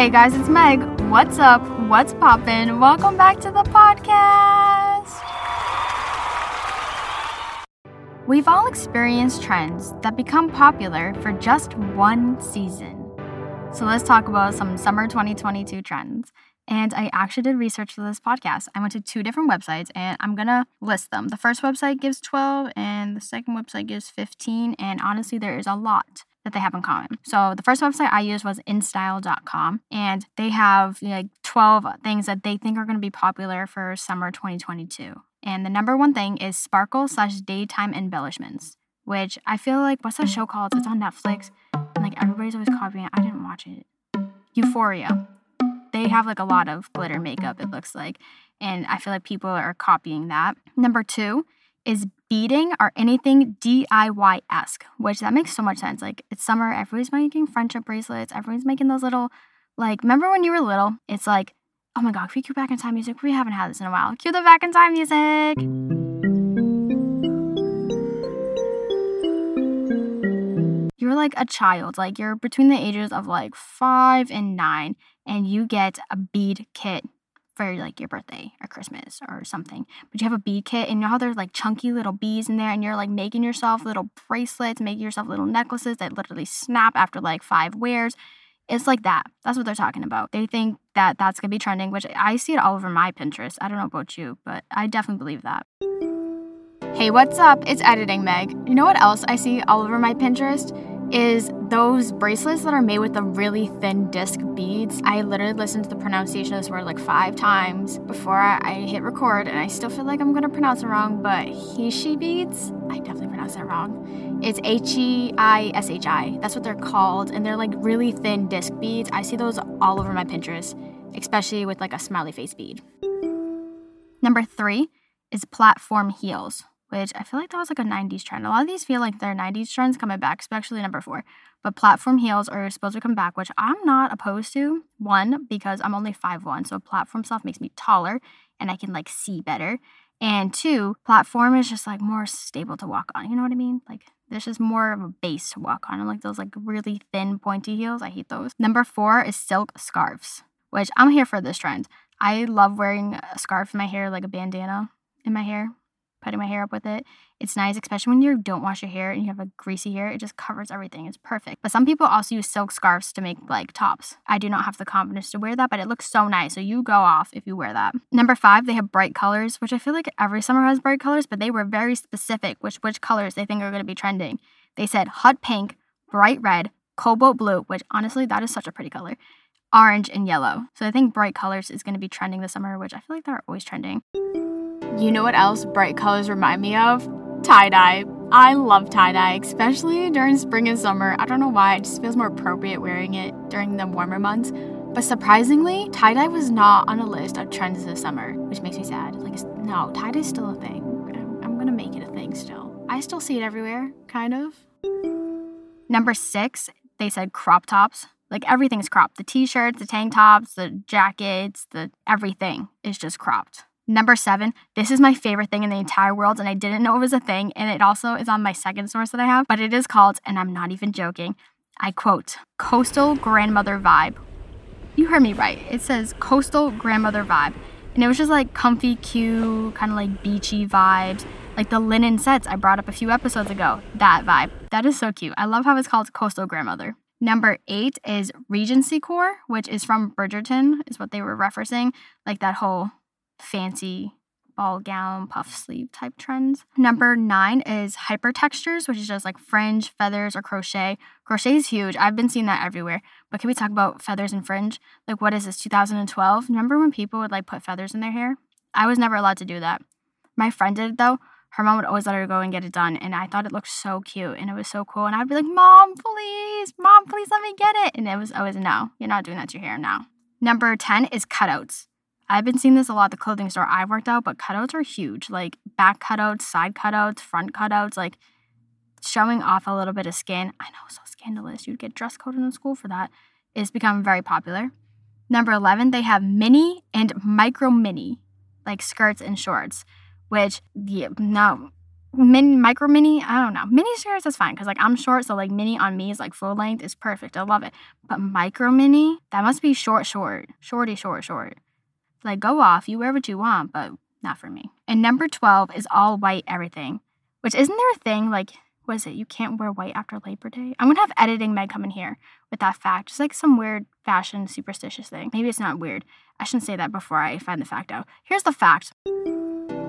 Hey guys, it's Meg. What's up? What's poppin'? Welcome back to the podcast! We've all experienced trends that become popular for just one season. So let's talk about some summer 2022 trends. And I actually did research for this podcast. I went to two different websites and I'm gonna list them. The first website gives 12 and the second website gives 15. And honestly, there is a lot that they have in common. So the first website I used was InStyle.com, and they have like 12 things that they think are going to be popular for summer 2022. And the number one thing is sparkle/daytime embellishments, which I feel like, what's that show called? It's on Netflix, and like everybody's always copying it. I didn't watch it. Euphoria. They have like a lot of glitter makeup, it looks like, and I feel like people are copying that. Number two is beading or anything DIY-esque, which that makes so much sense. Like, it's summer, everybody's making friendship bracelets, everyone's making those little, like, remember when you were little? It's like, oh my god, can we cue back in time music? We haven't had this in a while. Cue the back in time music! You're like a child, like, you're between the ages of like 5 and 9, and you get a bead kit for like your birthday or Christmas or something. But you have a bead kit, and you know how there's like chunky little beads in there, and you're like making yourself little bracelets, making yourself little necklaces that literally snap after like 5 wears. It's like that. That's what they're talking about. They think that that's gonna be trending, which I see it all over my Pinterest. I don't know about you, but I definitely believe that. Hey, what's up? It's Editing Meg. You know what else I see all over my Pinterest? Is those bracelets that are made with the really thin disc beads. I literally listened to the pronunciation of this word like 5 times before I hit record, and I still feel like I'm gonna pronounce it wrong, but Heishi beads? I definitely pronounced that wrong. It's Heishi. That's what they're called, and they're like really thin disc beads. I see those all over my Pinterest, especially with like a smiley face bead. Number 3 is platform heels, which I feel like that was like a 90s trend. A lot of these feel like they're 90s trends coming back, especially number 4. But platform heels are supposed to come back, which I'm not opposed to. One, because I'm only 5'1", so platform stuff makes me taller and I can like see better. And 2, platform is just like more stable to walk on. You know what I mean? Like, there's just more of a base to walk on. And like those like really thin pointy heels, I hate those. Number 4 is silk scarves, which I'm here for this trend. I love wearing a scarf in my hair, like a bandana in my hair. Putting my hair up with it. It's nice, especially when you don't wash your hair and you have a greasy hair. It just covers everything. It's perfect. But some people also use silk scarves to make like tops. I do not have the confidence to wear that, but it looks so nice. So you go off if you wear that. Number 5, they have bright colors, which I feel like every summer has bright colors, but they were very specific which colors they think are going to be trending. They said hot pink, bright red, cobalt blue, which honestly, that is such a pretty color, orange, and yellow. So I think bright colors is going to be trending this summer, which I feel like they're always trending. You know what else bright colors remind me of? Tie-dye. I love tie-dye, especially during spring and summer. I don't know why, it just feels more appropriate wearing it during the warmer months. But surprisingly, tie-dye was not on a list of trends this summer, which makes me sad. Like, no, tie-dye's still a thing. I'm gonna make it a thing still. I still see it everywhere, kind of. Number 6, they said crop tops. Like, everything's cropped. The t-shirts, the tank tops, the jackets, the everything is just cropped. Number 7, this is my favorite thing in the entire world, and I didn't know it was a thing, and it also is on my second source that I have, but it is called, and I'm not even joking, I quote, Coastal Grandmother Vibe. You heard me right. It says Coastal Grandmother Vibe, and it was just like comfy, cute, kind of like beachy vibes, like the linen sets I brought up a few episodes ago, that vibe. That is so cute. I love how it's called Coastal Grandmother. Number 8 is Regency Core, which is from Bridgerton, is what they were referencing, like that whole fancy ball gown, puff sleeve type trends. Number 9 is hyper textures, which is just like fringe, feathers, or crochet. Crochet is huge. I've been seeing that everywhere. But can we talk about feathers and fringe? Like, what is this, 2012? Remember when people would like put feathers in their hair? I was never allowed to do that. My friend did it though. Her mom would always let her go and get it done. And I thought it looked so cute and it was so cool. And I'd be like, Mom, please let me get it. And it was always, no, you're not doing that to your hair now. Number 10 is cutouts. I've been seeing this a lot at the clothing store I worked out, but cutouts are huge. Like back cutouts, side cutouts, front cutouts, like showing off a little bit of skin. I know, so scandalous. You'd get dress coded in school for that. It's become very popular. Number 11, they have mini and micro mini, like skirts and shorts, which, yeah, no, micro mini, I don't know. Mini series is fine because like I'm short, so like mini on me is like full length is perfect. I love it. But micro mini, that must be short. Like go off, you wear what you want, but not for me. And number 12 is all white everything, which isn't there a thing like, what is it? You can't wear white after Labor Day? I'm going to have editing Meg come in here with that fact. Just like some weird fashion superstitious thing. Maybe it's not weird. I shouldn't say that before I find the fact out. Here's the fact.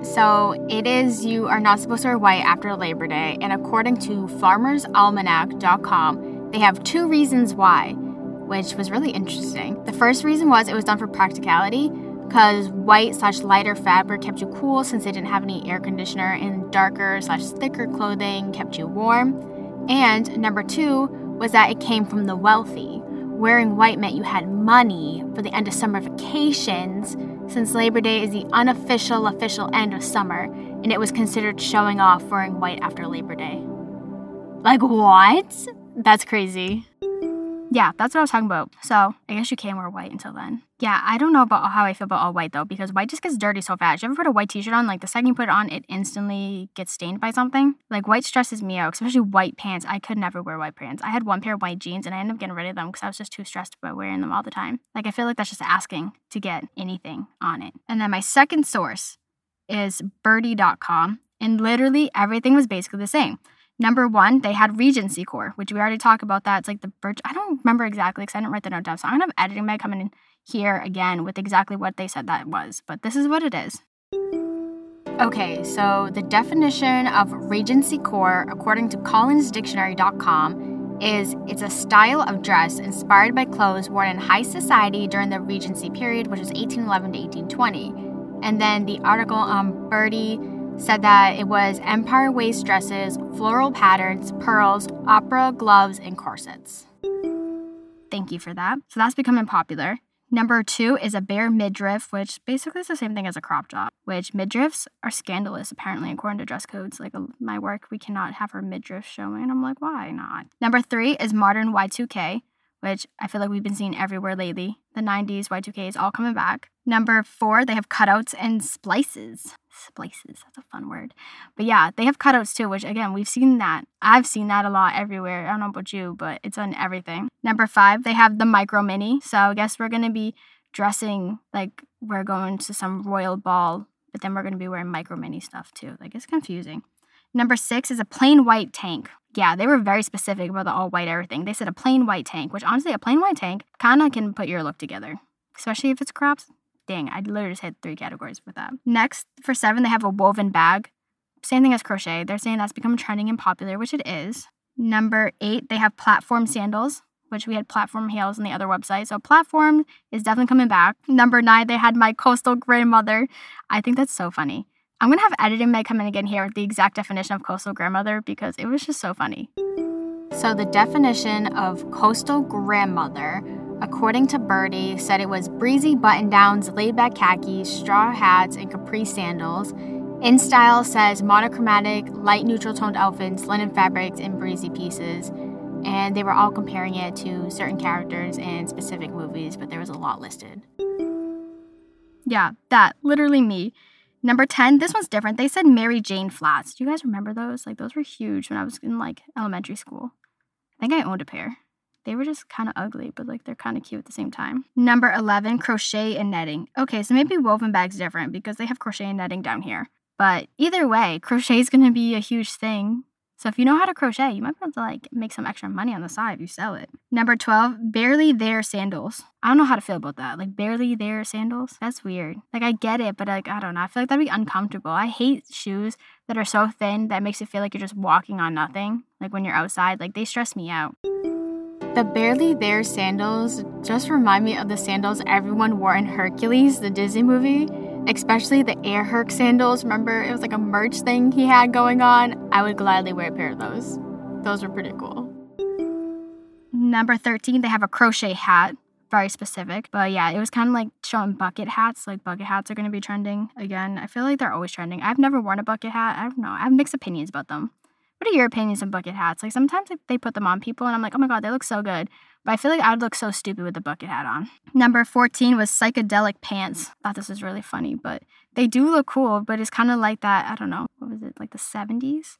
So it is, you are not supposed to wear white after Labor Day. And according to farmersalmanac.com, they have two reasons why, which was really interesting. The first reason was it was done for practicality, because white/lighter fabric kept you cool since they didn't have any air conditioner, and darker/thicker clothing kept you warm. And number 2 was that it came from the wealthy. Wearing white meant you had money for the end of summer vacations, since Labor Day is the unofficial official end of summer, and it was considered showing off wearing white after Labor Day. Like what? That's crazy. Yeah, that's what I was talking about. So I guess you can wear white until then. Yeah, I don't know about how I feel about all white, though, because white just gets dirty so fast. You ever put a white t-shirt on? Like, the second you put it on, it instantly gets stained by something. Like, white stresses me out, especially white pants. I could never wear white pants. I had one pair of white jeans, and I ended up getting rid of them because I was just too stressed about wearing them all the time. Like, I feel like that's just asking to get anything on it. And then my second source is birdie.com, and literally everything was basically the same. Number 1, they had Regency Core, which we already talked about that. It's like the Bridgerton. I don't remember exactly because I didn't write the note down. So I'm going to have editing Meg coming in here again with exactly what they said that was. But this is what it is. Okay, so the definition of Regency Core, according to collinsdictionary.com, is it's a style of dress inspired by clothes worn in high society during the Regency period, which is 1811 to 1820. And then the article on Birdie said that it was empire waist dresses, floral patterns, pearls, opera, gloves, and corsets. Thank you for that. So that's becoming popular. Number 2 is a bare midriff, which basically is the same thing as a crop top, which midriffs are scandalous, apparently, according to dress codes. Like my work, we cannot have our midriff showing. I'm like, why not? Number 3 is modern Y2K, which I feel like we've been seeing everywhere lately. The 90s, Y2K is all coming back. Number 4, they have cutouts and splices. Splices, that's a fun word. But yeah, they have cutouts too, which again, we've seen that. I've seen that a lot everywhere. I don't know about you, but it's on everything. Number 5, they have the micro mini. So I guess we're going to be dressing like we're going to some royal ball, but then we're going to be wearing micro mini stuff too. Like it's confusing. Number 6 is a plain white tank. Yeah, they were very specific about the all white everything. They said a plain white tank, which honestly, a plain white tank kind of can put your look together, especially if it's cropped. Dang, I literally just hit 3 categories with that. Next, for 7, they have a woven bag. Same thing as crochet. They're saying that's become trending and popular, which it is. Number 8, they have platform sandals, which we had platform heels on the other website. So platform is definitely coming back. Number 9, they had my coastal grandmother. I think that's so funny. I'm going to have editing Meg come in again here with the exact definition of coastal grandmother because it was just so funny. So the definition of coastal grandmother, according to Birdie, said it was breezy button-downs, laid-back khakis, straw hats, and capri sandals. In style says monochromatic, light neutral-toned outfits, linen fabrics, and breezy pieces. And they were all comparing it to certain characters and specific movies, but there was a lot listed. Yeah, that. Literally me. Number 10, this one's different. They said Mary Jane flats. Do you guys remember those? Like, those were huge when I was in, like, elementary school. I think I owned a pair. They were just kind of ugly, but, like, they're kind of cute at the same time. Number 11, crochet and netting. Okay, so maybe woven bag's different because they have crochet and netting down here. But either way, crochet's going to be a huge thing. So if you know how to crochet, you might be able to, like, make some extra money on the side if you sell it. Number 12, barely there sandals. I don't know how to feel about that. Like, barely there sandals? That's weird. Like, I get it, but, like, I don't know. I feel like that'd be uncomfortable. I hate shoes that are so thin that makes it feel like you're just walking on nothing. Like, when you're outside, like, they stress me out. The barely there sandals just remind me of the sandals everyone wore in Hercules, the Disney movie. Especially the Air Herc sandals. Remember, it was like a merch thing he had going on. I would gladly wear a pair of those. Those were pretty cool. Number 13, they have a crochet hat. Very specific. But yeah, it was kind of like showing bucket hats. Like bucket hats are going to be trending again. I feel like they're always trending. I've never worn a bucket hat. I don't know. I have mixed opinions about them. What are your opinions on bucket hats? Like sometimes they put them on people and I'm like, oh my God, they look so good. But I feel like I would look so stupid with a bucket hat on. Number 14 was psychedelic pants. I thought this was really funny, but They do look cool, but it's kind of like that, I don't know, what was it, like the 70s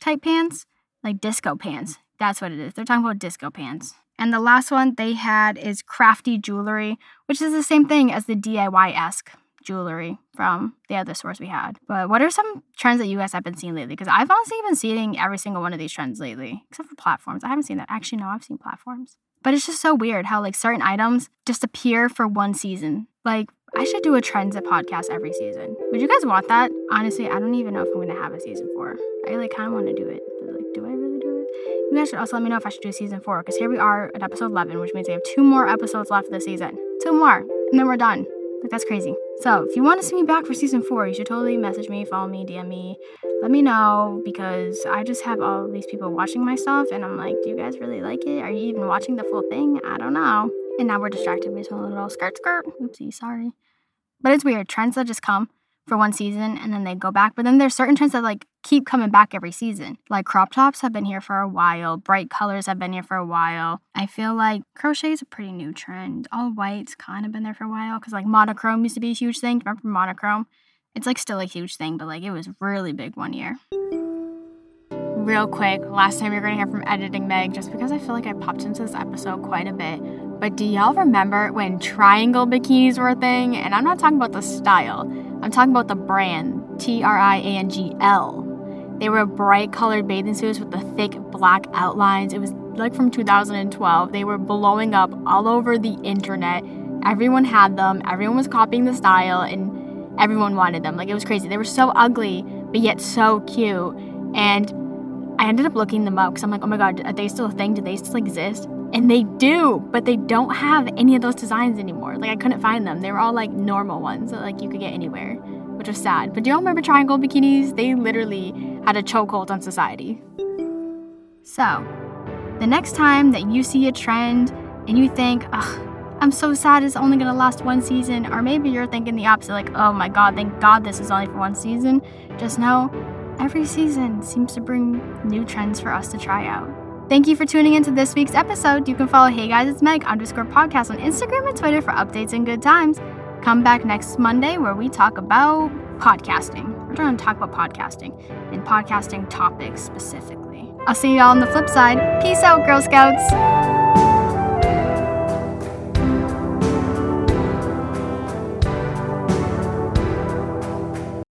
type pants? Like disco pants. That's what it is. They're talking about disco pants. And the last one they had is crafty jewelry, which is the same thing as the DIY-esque jewelry from the other stores we had. But what are some trends that you guys have been seeing lately? Because I've honestly been seeing every single one of these trends lately, except for platforms. I haven't seen that. Actually, no, I've seen platforms. But it's just so weird how like certain items just appear for one season. Like, I should do a Trends podcast every season. Would you guys want that? Honestly, I don't even know if I'm going to have a season 4. I like kind of want to do it. But, like, do I really do it? You guys should also let me know if I should do a season 4, because here we are at episode 11, which means we have 2 more episodes left this season. 2 more. And then we're done. Like, that's crazy. So if you want to see me back for season 4, you should totally message me, follow me, DM me. Let me know, because I just have all these people watching my stuff and I'm like, do you guys really like it? Are you even watching the full thing? I don't know. And now we're distracted by some little skirt. Oopsie, sorry. But it's weird. Trends that just come for one season and then they go back. But then there's certain trends that like keep coming back every season. Like crop tops have been here for a while. Bright colors have been here for a while. I feel like crochet is a pretty new trend. All white's kind of been there for a while, because like monochrome used to be a huge thing. Remember monochrome? It's like still a huge thing, but like it was really big one year. Real quick, last time you're going to hear from Editing Meg, just because I feel like I popped into this episode quite a bit. But do y'all remember when triangle bikinis were a thing? And I'm not talking about the style. I'm talking about the brand, Triangl. They were bright colored bathing suits with the thick black outlines. It was like from 2012. They were blowing up all over the internet. Everyone had them. Everyone was copying the style and everyone wanted them. Like, it was crazy. They were so ugly, but yet so cute. And I ended up looking them up because I'm like, oh my God, are they still a thing? Do they still exist? And they do, but they don't have any of those designs anymore. Like, I couldn't find them. They were all, like, normal ones that, like, you could get anywhere, which was sad. But do y'all remember triangle bikinis? They literally had a chokehold on society. So, the next time that you see a trend and you think, ugh, I'm so sad it's only gonna last one season, or maybe you're thinking the opposite, like, oh my God, thank God this is only for one season, just know every season seems to bring new trends for us to try out. Thank you for tuning into this week's episode. You can follow Hey Guys It's Meg _podcast on Instagram and Twitter for updates and good times. Come back next Monday where we talk about podcasting. We're going to talk about podcasting and podcasting topics specifically. I'll see y'all on the flip side. Peace out, Girl Scouts.